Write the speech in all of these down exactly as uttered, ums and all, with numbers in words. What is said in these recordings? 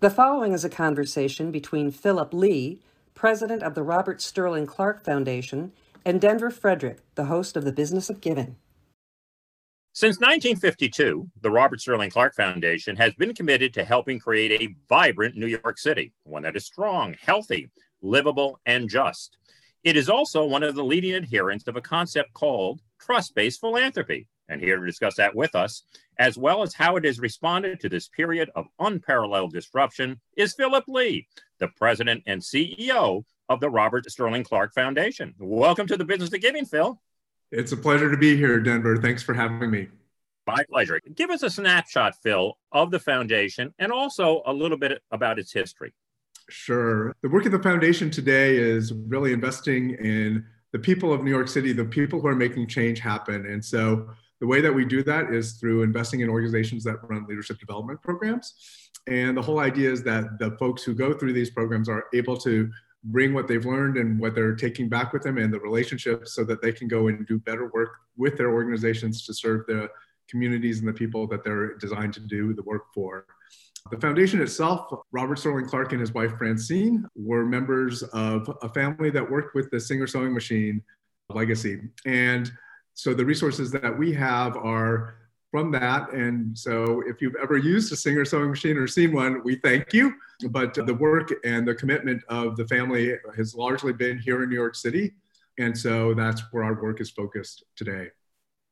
The following is a conversation between Philip Li, president of the Robert Sterling Clark Foundation, and Denver Frederick, the host of The Business of Giving. Since nineteen fifty-two, the Robert Sterling Clark Foundation has been committed to helping create a vibrant New York City, one that is strong, healthy, livable, and just. It is also one of the leading adherents of a concept called trust-based philanthropy, and here to discuss that with us, as well as how it has responded to this period of unparalleled disruption, is Philip Li, the president and C E O of the Robert Sterling Clark Foundation. Welcome to The Business of Giving, Phil. It's a pleasure to be here, Denver. Thanks for having me. My pleasure. Give us a snapshot, Phil, of the foundation and also a little bit about its history. Sure. The work of the foundation today is really investing in the people of New York City, the people who are making change happen. And so the way that we do that is through investing in organizations that run leadership development programs. And the whole idea is that the folks who go through these programs are able to bring what they've learned and what they're taking back with them and the relationships so that they can go and do better work with their organizations to serve the communities and the people that they're designed to do the work for. The foundation itself, Robert Sterling Clark and his wife Francine were members of a family that worked with the Singer sewing machine legacy. And so the resources that we have are from that. And so if you've ever used a Singer sewing machine or seen one, we thank you. But the work and the commitment of the family has largely been here in New York City. And so that's where our work is focused today.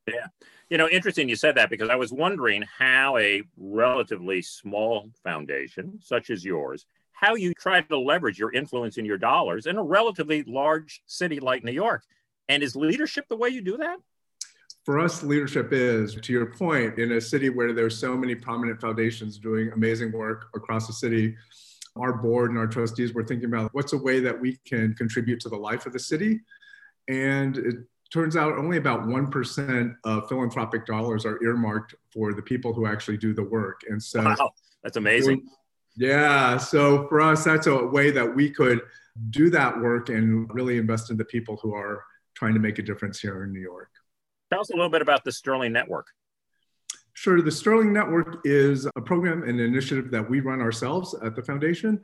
Yeah. You know, interesting you said that, because I was wondering how a relatively small foundation such as yours, how you try to leverage your influence and your dollars in a relatively large city like New York. And is leadership the way you do that? For us, leadership is, to your point, in a city where there's so many prominent foundations doing amazing work across the city, our board and our trustees were thinking about what's a way that we can contribute to the life of the city. And it turns out only about one percent of philanthropic dollars are earmarked for the people who actually do the work. And so, wow, that's amazing. Yeah. So for us, that's a way that we could do that work and really invest in the people who are trying to make a difference here in New York. Tell us a little bit about the Sterling Network. Sure. The Sterling Network is a program and initiative that we run ourselves at the foundation.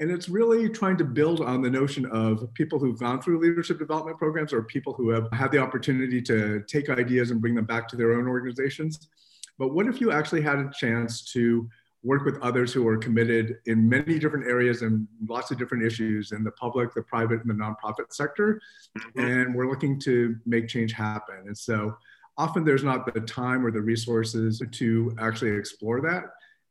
And it's really trying to build on the notion of people who've gone through leadership development programs or people who have had the opportunity to take ideas and bring them back to their own organizations. But what if you actually had a chance to work with others who are committed in many different areas and lots of different issues in the public, the private, and the nonprofit sector. And we're looking to make change happen. And so often there's not the time or the resources to actually explore that.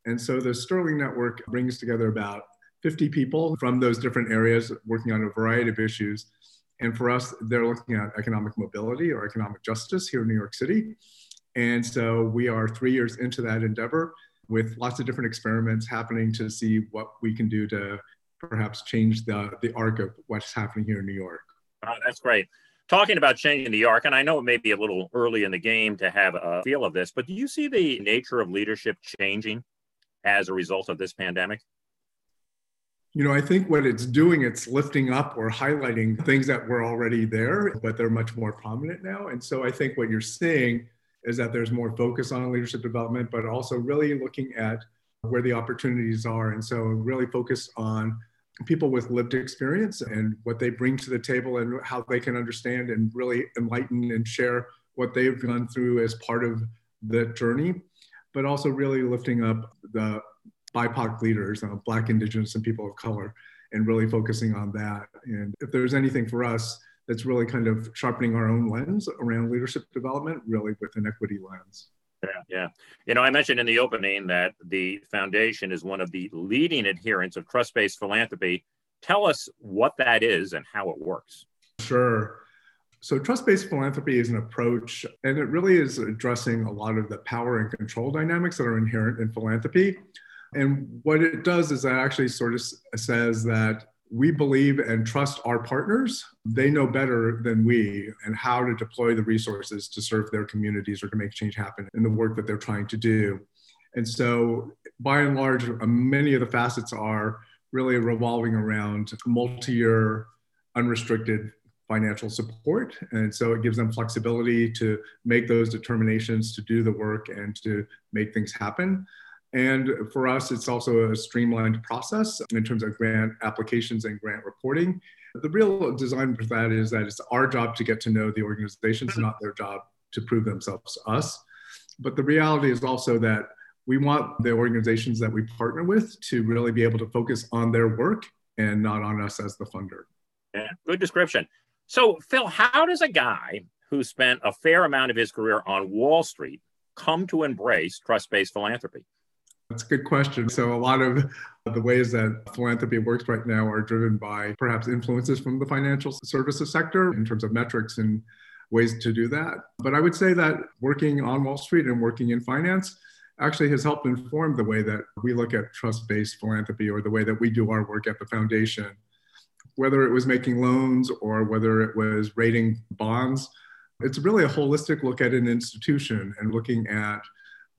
And so the Sterling Network brings together about fifty people from those different areas working on a variety of issues. And for us, they're looking at economic mobility or economic justice here in New York City. And so we are three years into that endeavor, with lots of different experiments happening to see what we can do to perhaps change the, the arc of what's happening here in New York. Oh, that's great. Talking about changing the arc, and I know it may be a little early in the game to have a feel of this, but do you see the nature of leadership changing as a result of this pandemic? You know, I think what it's doing, it's lifting up or highlighting things that were already there, but they're much more prominent now. And so I think what you're seeing is that there's more focus on leadership development, but also really looking at where the opportunities are. And so really focused on people with lived experience and what they bring to the table and how they can understand and really enlighten and share what they've gone through as part of the journey, but also really lifting up the B I P O C leaders, uh, Black, Indigenous, and people of color, and really focusing on that. And if there's anything for us, that's really kind of sharpening our own lens around leadership development, really with an equity lens. Yeah, yeah. You know, I mentioned in the opening that the foundation is one of the leading adherents of trust-based philanthropy. Tell us what that is and how it works. Sure. So trust-based philanthropy is an approach, and it really is addressing a lot of the power and control dynamics that are inherent in philanthropy. And what it does is it actually sort of says that we believe and trust our partners. They know better than we and how to deploy the resources to serve their communities or to make change happen in the work that they're trying to do. And so by and large, many of the facets are really revolving around multi-year unrestricted financial support. And so it gives them flexibility to make those determinations, to do the work, and to make things happen. And for us, it's also a streamlined process in terms of grant applications and grant reporting. The real design for that is that it's our job to get to know the organizations, not their job to prove themselves to us. But the reality is also that we want the organizations that we partner with to really be able to focus on their work and not on us as the funder. Yeah, good description. So, Phil, how does a guy who spent a fair amount of his career on Wall Street come to embrace trust-based philanthropy? That's a good question. So a lot of the ways that philanthropy works right now are driven by perhaps influences from the financial services sector in terms of metrics and ways to do that. But I would say that working on Wall Street and working in finance actually has helped inform the way that we look at trust-based philanthropy or the way that we do our work at the foundation. Whether it was making loans or whether it was rating bonds, it's really a holistic look at an institution and looking at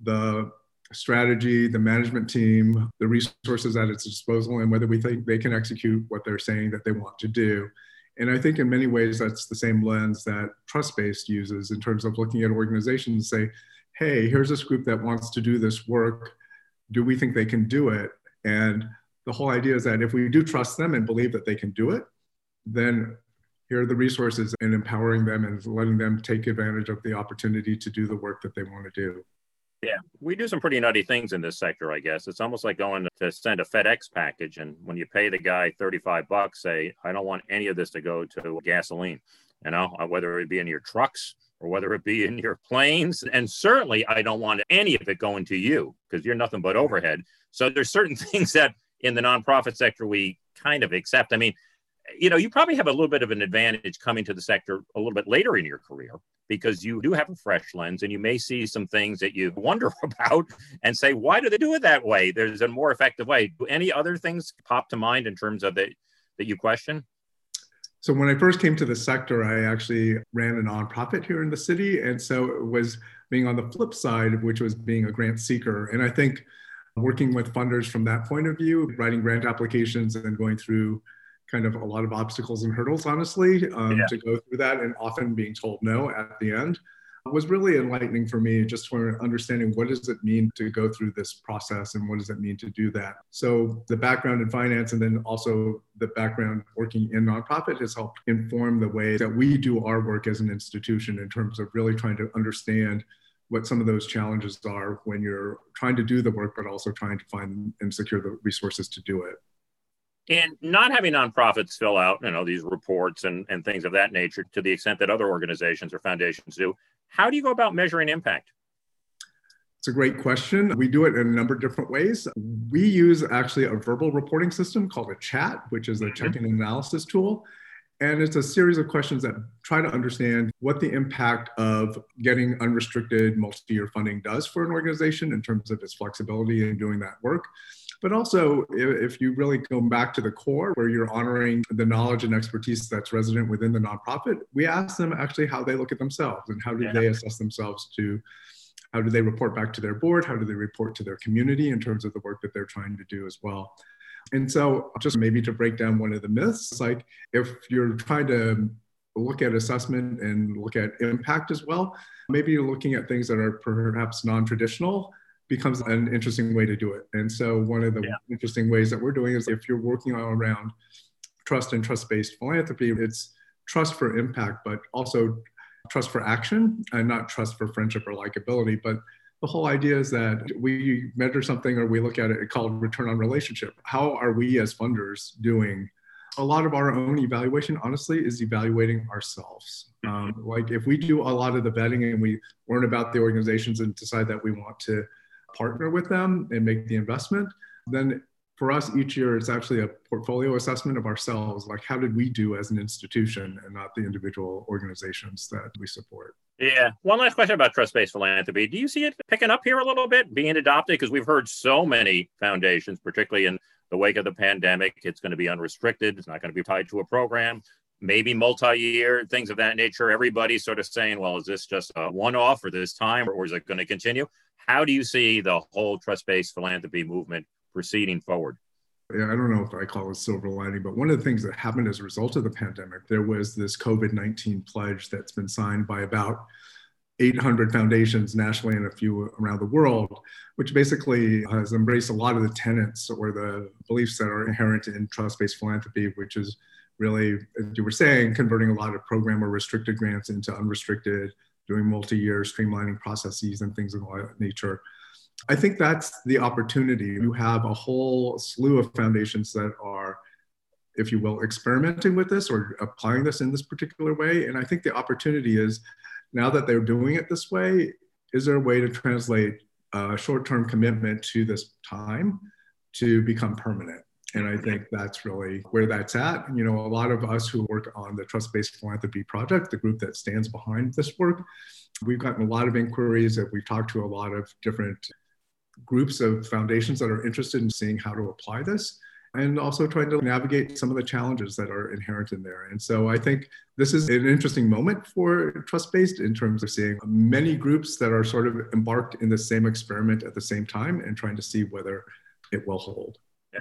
the strategy, the management team, the resources at its disposal, and whether we think they can execute what they're saying that they want to do. And I think in many ways, that's the same lens that trust-based uses in terms of looking at organizations and say, hey, here's this group that wants to do this work. Do we think they can do it? And the whole idea is that if we do trust them and believe that they can do it, then here are the resources and empowering them and letting them take advantage of the opportunity to do the work that they want to do. Yeah, we do some pretty nutty things in this sector, I guess. It's almost like going to send a FedEx package. And when you pay the guy thirty-five bucks, say, I don't want any of this to go to gasoline, you know, whether it be in your trucks or whether it be in your planes. And certainly I don't want any of it going to you because you're nothing but overhead. So there's certain things that in the nonprofit sector, we kind of accept. I mean, you know, you probably have a little bit of an advantage coming to the sector a little bit later in your career because you do have a fresh lens and you may see some things that you wonder about and say, why do they do it that way? There's a more effective way. Do any other things pop to mind in terms of it that you question? So when I first came to the sector, I actually ran a nonprofit here in the city. And so it was being on the flip side, which was being a grant seeker. And I think working with funders from that point of view, writing grant applications and going through kind of a lot of obstacles and hurdles, honestly, um, yeah. to go through that and often being told no at the end was really enlightening for me, just for understanding what does it mean to go through this process and what does it mean to do that. So the background in finance and then also the background working in nonprofit has helped inform the way that we do our work as an institution in terms of really trying to understand what some of those challenges are when you're trying to do the work, but also trying to find and secure the resources to do it. And not having nonprofits fill out, you know, these reports and, and things of that nature to the extent that other organizations or foundations do, how do you go about measuring impact? It's a great question. We do it in a number of different ways. We use actually a verbal reporting system called a chat, which is a check-in analysis tool. And it's a series of questions that try to understand what the impact of getting unrestricted multi-year funding does for an organization in terms of its flexibility in doing that work. But also, if you really go back to the core where you're honoring the knowledge and expertise that's resident within the nonprofit, we ask them actually how they look at themselves and how do yeah. they assess themselves to, how do they report back to their board? How do they report to their community in terms of the work that they're trying to do as well? And so just maybe to break down one of the myths, like if you're trying to look at assessment and look at impact as well, maybe you're looking at things that are perhaps non-traditional becomes an interesting way to do it. And so one of the yeah. interesting ways that we're doing is if you're working around trust and trust-based philanthropy, it's trust for impact, but also trust for action and not trust for friendship or likability. But the whole idea is that we measure something or we look at it called return on relationship. How are we as funders doing? A lot of our own evaluation, honestly, is evaluating ourselves. Um, like if we do a lot of the vetting and we learn about the organizations and decide that we want to partner with them and make the investment, then for us each year, it's actually a portfolio assessment of ourselves. Like how did we do as an institution and not the individual organizations that we support? Yeah. One last question about trust-based philanthropy. Do you see it picking up here a little bit, being adopted? Because we've heard so many foundations, particularly in the wake of the pandemic, it's going to be unrestricted. It's not going to be tied to a program, maybe multi-year, things of that nature. Everybody's sort of saying, well, is this just a one-off for this time or is it going to continue? How do you see the whole trust-based philanthropy movement proceeding forward? Yeah, I don't know if I call it silver lining, but one of the things that happened as a result of the pandemic, there was this COVID nineteen pledge that's been signed by about eight hundred foundations nationally and a few around the world, which basically has embraced a lot of the tenets or the beliefs that are inherent in trust-based philanthropy, which is really, as you were saying, converting a lot of program or restricted grants into unrestricted, doing multi-year streamlining processes and things of that nature. I think that's the opportunity. You have a whole slew of foundations that are, if you will, experimenting with this or applying this in this particular way. And I think the opportunity is, now that they're doing it this way, is there a way to translate a short-term commitment to this time to become permanent? And I think that's really where that's at. You know, a lot of us who work on the Trust-Based Philanthropy Project, the group that stands behind this work, we've gotten a lot of inquiries that we've talked to a lot of different groups of foundations that are interested in seeing how to apply this, and also trying to navigate some of the challenges that are inherent in there. And so I think this is an interesting moment for trust-based in terms of seeing many groups that are sort of embarked in the same experiment at the same time and trying to see whether it will hold. Yeah.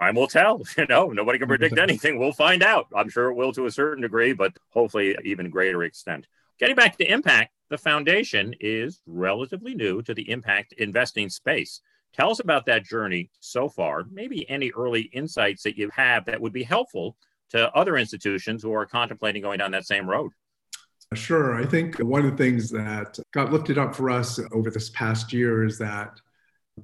Time will tell. You know, nobody can predict anything. We'll find out. I'm sure it will to a certain degree, but hopefully even greater extent. Getting back to impact, the foundation is relatively new to the impact investing space. Tell us about that journey so far, maybe any early insights that you have that would be helpful to other institutions who are contemplating going down that same road. Sure. I think one of the things that got lifted up for us over this past year is that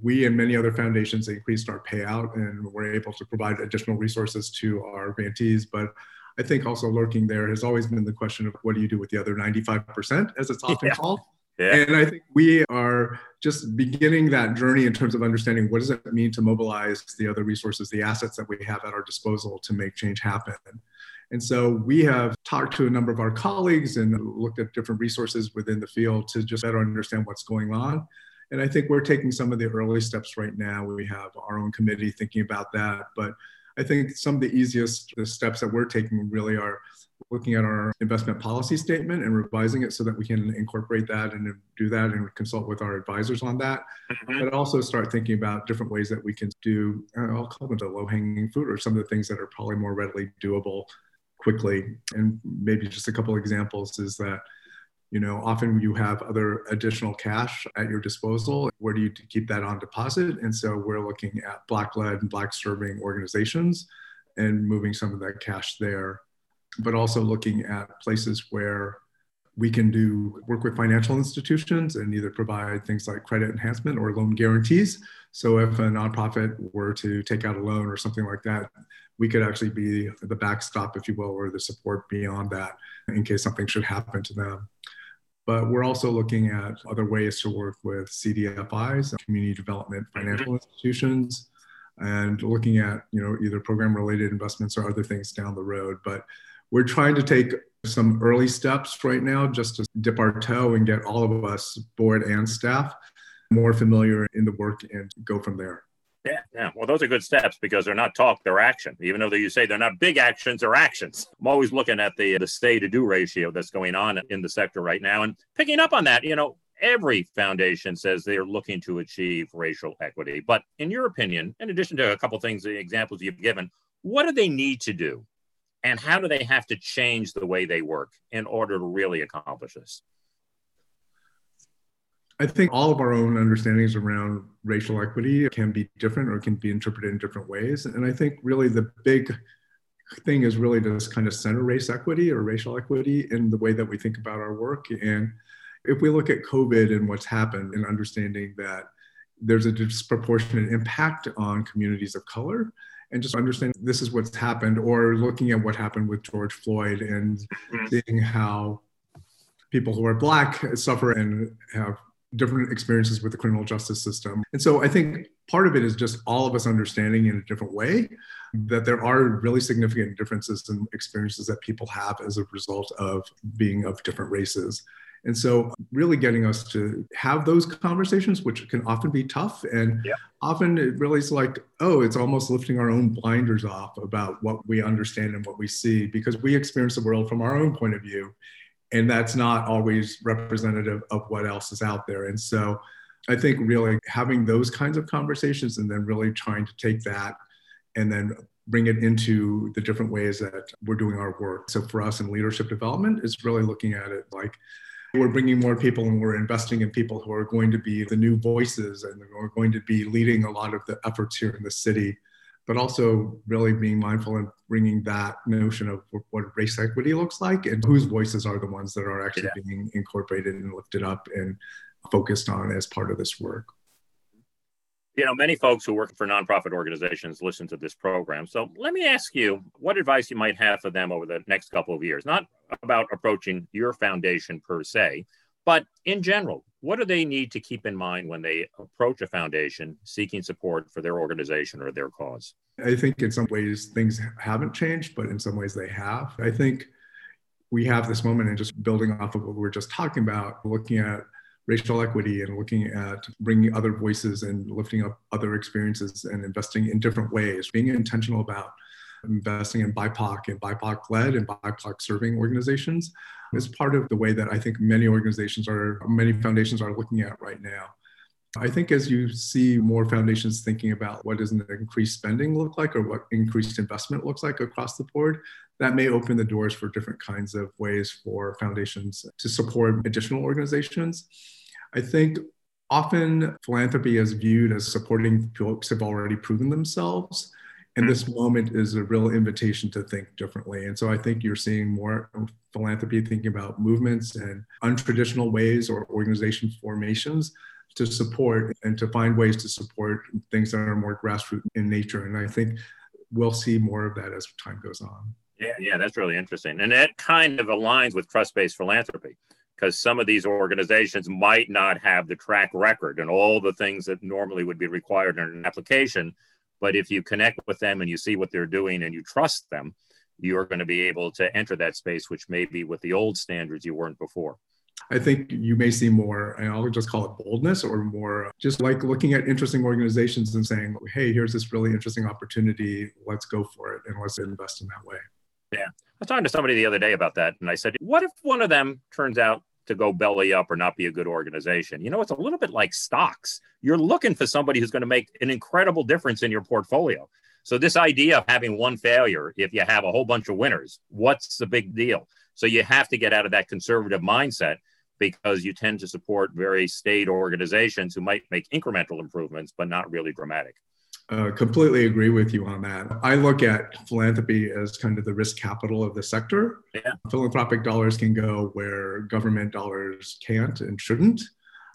we and many other foundations increased our payout and were able to provide additional resources to our grantees. But I think also lurking there has always been the question of what do you do with the other ninety-five percent, as it's often yeah. called. Yeah. And I think we are just beginning that journey in terms of understanding what does it mean to mobilize the other resources, the assets that we have at our disposal to make change happen. And so we have talked to a number of our colleagues and looked at different resources within the field to just better understand what's going on. And I think we're taking some of the early steps right now. We have our own committee thinking about that. But I think some of the easiest the steps that we're taking really are looking at our investment policy statement and revising it so that we can incorporate that and do that and consult with our advisors on that, mm-hmm. but also start thinking about different ways that we can do, I'll call them the low-hanging fruit, or some of the things that are probably more readily doable quickly. And maybe just a couple examples is that, you know, often you have other additional cash at your disposal. Where do you keep that on deposit? And so we're looking at Black-led and Black-serving organizations and moving some of that cash there, but also looking at places where we can do work with financial institutions and either provide things like credit enhancement or loan guarantees. So if a nonprofit were to take out a loan or something like that, we could actually be the backstop, if you will, or the support beyond that in case something should happen to them. But we're also looking at other ways to work with C D F Is, community development financial institutions, and looking at, you know, either program-related investments or other things down the road. But we're trying to take some early steps right now just to dip our toe and get all of us, board and staff, more familiar in the work and go from there. Yeah, yeah. Well, those are good steps because they're not talk, they're action. Even though you say they're not big actions, they're actions. I'm always looking at the, the say-to-do ratio that's going on in the sector right now. And picking up on that, you know, every foundation says they are looking to achieve racial equity. But in your opinion, in addition to a couple of things, the examples you've given, what do they need to do? And how do they have to change the way they work in order to really accomplish this? I think all of our own understandings around racial equity can be different or can be interpreted in different ways. And I think really the big thing is really to kind of center race equity or racial equity in the way that we think about our work. And if we look at COVID and what's happened and understanding that there's a disproportionate impact on communities of color, and just understand this is what's happened, or looking at what happened with George Floyd and seeing how people who are Black suffer and have different experiences with the criminal justice system. And so I think part of it is just all of us understanding in a different way that there are really significant differences and experiences that people have as a result of being of different races. And so really getting us to have those conversations, which can often be tough. And yeah. often it really is like, oh, it's almost lifting our own blinders off about what we understand and what we see, because we experience the world from our own point of view. And that's not always representative of what else is out there. And so I think really having those kinds of conversations and then really trying to take that and then bring it into the different ways that we're doing our work. So for us in leadership development, it's really looking at it like, We're bringing more people and we're investing in people who are going to be the new voices and who are going to be leading a lot of the efforts here in the city, but also really being mindful and bringing that notion of what race equity looks like and whose voices are the ones that are actually yeah. being incorporated and lifted up and focused on as part of this work. You know, many folks who work for nonprofit organizations listen to this program. So let me ask you what advice you might have for them over the next couple of years, not about approaching your foundation per se, but in general, what do they need to keep in mind when they approach a foundation seeking support for their organization or their cause? I think in some ways things haven't changed, but in some ways they have. I think we have this moment and just building off of what we were just talking about, looking at racial equity and looking at bringing other voices and lifting up other experiences and investing in different ways, being intentional about investing in B I P O C and B I P O C-led and B I P O C-serving organizations is part of the way that I think many organizations are, many foundations are looking at right now. I think as you see more foundations thinking about what does an increased spending look like or what increased investment looks like across the board, that may open the doors for different kinds of ways for foundations to support additional organizations. I think often philanthropy is viewed as supporting folks who have already proven themselves. And this moment is a real invitation to think differently. And so I think you're seeing more philanthropy thinking about movements and untraditional ways or organization formations to support and to find ways to support things that are more grassroots in nature. And I think we'll see more of that as time goes on. Yeah, yeah, that's really interesting. And that kind of aligns with trust-based philanthropy, because some of these organizations might not have the track record and all the things that normally would be required in an application. But if you connect with them and you see what they're doing and you trust them, you're going to be able to enter that space, which may be with the old standards you weren't before. I think you may see more, and I'll just call it boldness or more just like looking at interesting organizations and saying, hey, here's this really interesting opportunity. Let's go for it. And let's invest in that way. Yeah. I was talking to somebody the other day about that. And I said, what if one of them turns out to go belly up or not be a good organization? You know, it's a little bit like stocks. You're looking for somebody who's going to make an incredible difference in your portfolio. So this idea of having one failure, if you have a whole bunch of winners, what's the big deal? So you have to get out of that conservative mindset, because you tend to support very staid organizations who might make incremental improvements, but not really dramatic. Uh, completely agree with you on that. I look at philanthropy as kind of the risk capital of the sector. Yeah. Philanthropic dollars can go where government dollars can't and shouldn't,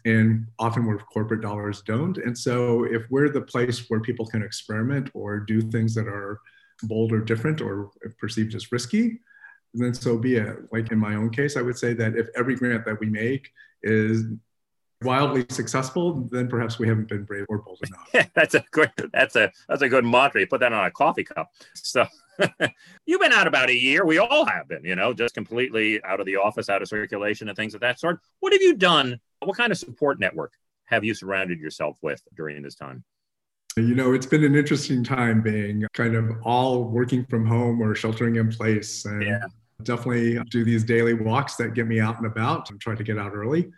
and often where corporate dollars don't. And so if we're the place where people can experiment or do things that are bold or different or perceived as risky, then so be it. Like in my own case, I would say that if every grant that we make is wildly successful, then perhaps we haven't been brave or bold enough. Yeah, that's a good that's a that's a good mantra. You put that on a coffee cup. So you've been out about a year. We all have been, you know, just completely out of the office, out of circulation and things of that sort. What have you done? What kind of support network have you surrounded yourself with during this time? You know, it's been an interesting time being kind of all working from home or sheltering in place. And yeah. definitely do these daily walks that get me out and about and try to get out early.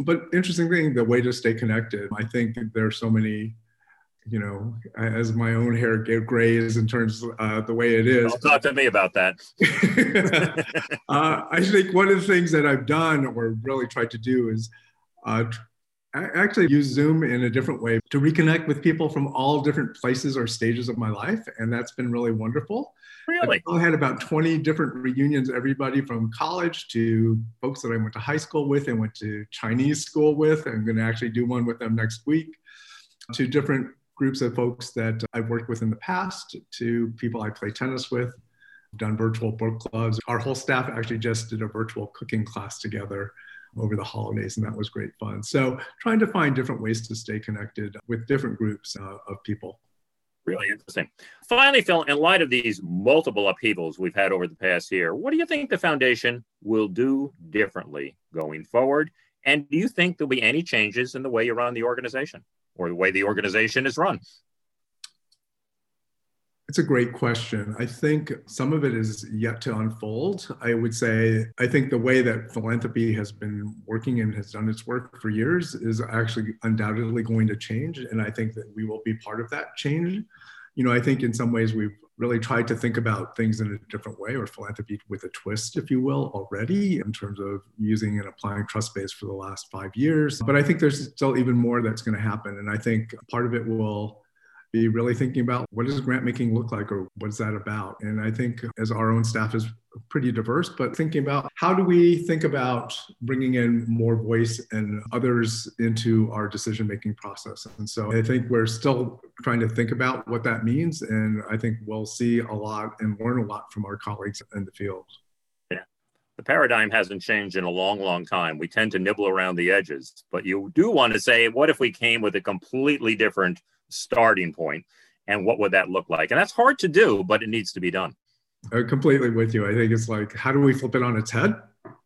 But interesting thing, the way to stay connected. I think there are so many, you know, as my own hair grays in terms of uh, the way it is. Don't talk to me about that. uh, I think one of the things that I've done or really tried to do is uh, I actually use Zoom in a different way to reconnect with people from all different places or stages of my life. And that's been really wonderful. Really? I had about twenty different reunions, everybody from college to folks that I went to high school with and went to Chinese school with. I'm going to actually do one with them next week, to different groups of folks that I've worked with in the past, to people I play tennis with. I've done virtual book clubs. Our whole staff actually just did a virtual cooking class together over the holidays, and that was great fun. So trying to find different ways to stay connected with different groups uh, of people. Really interesting. Finally, Phil, in light of these multiple upheavals we've had over the past year, what do you think the foundation will do differently going forward? And do you think there'll be any changes in the way you run the organization or the way the organization is run? It's a great question. I think some of it is yet to unfold. I would say, I think the way that philanthropy has been working and has done its work for years is actually undoubtedly going to change. And I think that we will be part of that change. You know, I think in some ways we've really tried to think about things in a different way, or philanthropy with a twist, if you will, already in terms of using and applying trust-based for the last five years. But I think there's still even more that's going to happen. And I think part of it will be really thinking about what does grant making look like, or what is that about? And I think as our own staff is pretty diverse, but thinking about how do we think about bringing in more voice and others into our decision-making process. And so I think we're still trying to think about what that means. And I think we'll see a lot and learn a lot from our colleagues in the field. Yeah, the paradigm hasn't changed in a long, long time. We tend to nibble around the edges, but you do want to say, what if we came with a completely different starting point, and what would that look like? And that's hard to do, but it needs to be done. I'm completely with you. I think it's like, how do we flip it on its head?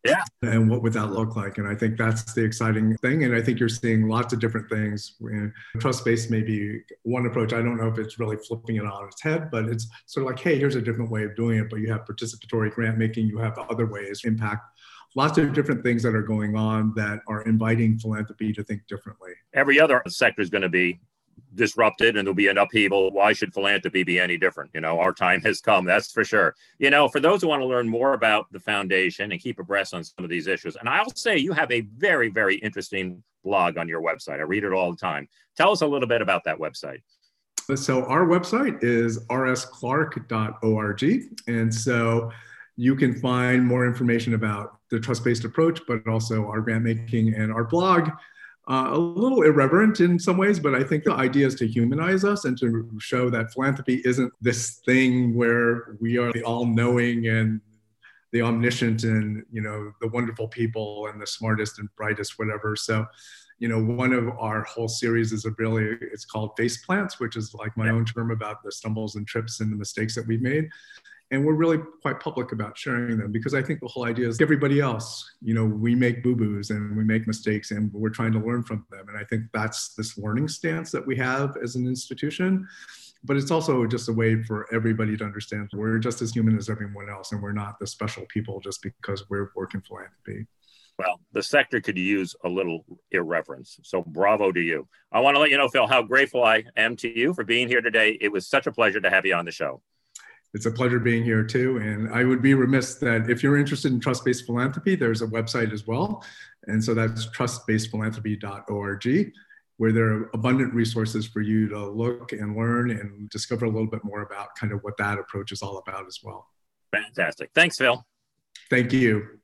Yeah. And what would that look like? And I think that's the exciting thing. And I think you're seeing lots of different things. Trust-based may be one approach. I don't know if it's really flipping it on its head, but it's sort of like, hey, here's a different way of doing it. But you have participatory grant making, you have other ways to impact. Lots of different things that are going on that are inviting philanthropy to think differently. Every other sector is going to be disrupted and there'll be an upheaval. Why should philanthropy be any different? You know, our time has come, that's for sure. You know, for those who want to learn more about the foundation and keep abreast on some of these issues, and I'll say you have a very, very interesting blog on your website. I read it all the time. Tell us a little bit about that website. So our website is r s clark dot org. And so you can find more information about the trust-based approach, but also our grant making and our blog. Uh, a little irreverent in some ways, but I think the idea is to humanize us and to show that philanthropy isn't this thing where we are the all-knowing and the omniscient and, you know, the wonderful people and the smartest and brightest, whatever. So, you know, one of our whole series is a really, it's called Face Plants, which is like my own term about the stumbles and trips and the mistakes that we've made. And we're really quite public about sharing them, because I think the whole idea is everybody else, you know, we make boo-boos and we make mistakes and we're trying to learn from them. And I think that's this learning stance that we have as an institution. But it's also just a way for everybody to understand we're just as human as everyone else, and we're not the special people just because we're working philanthropy. Well, the sector could use a little irreverence. So bravo to you. I want to let you know, Phil, how grateful I am to you for being here today. It was such a pleasure to have you on the show. It's a pleasure being here too. And I would be remiss that if you're interested in trust-based philanthropy, there's a website as well. And so that's trust based philanthropy dot org, where there are abundant resources for you to look and learn and discover a little bit more about kind of what that approach is all about as well. Fantastic. Thanks, Phil. Thank you.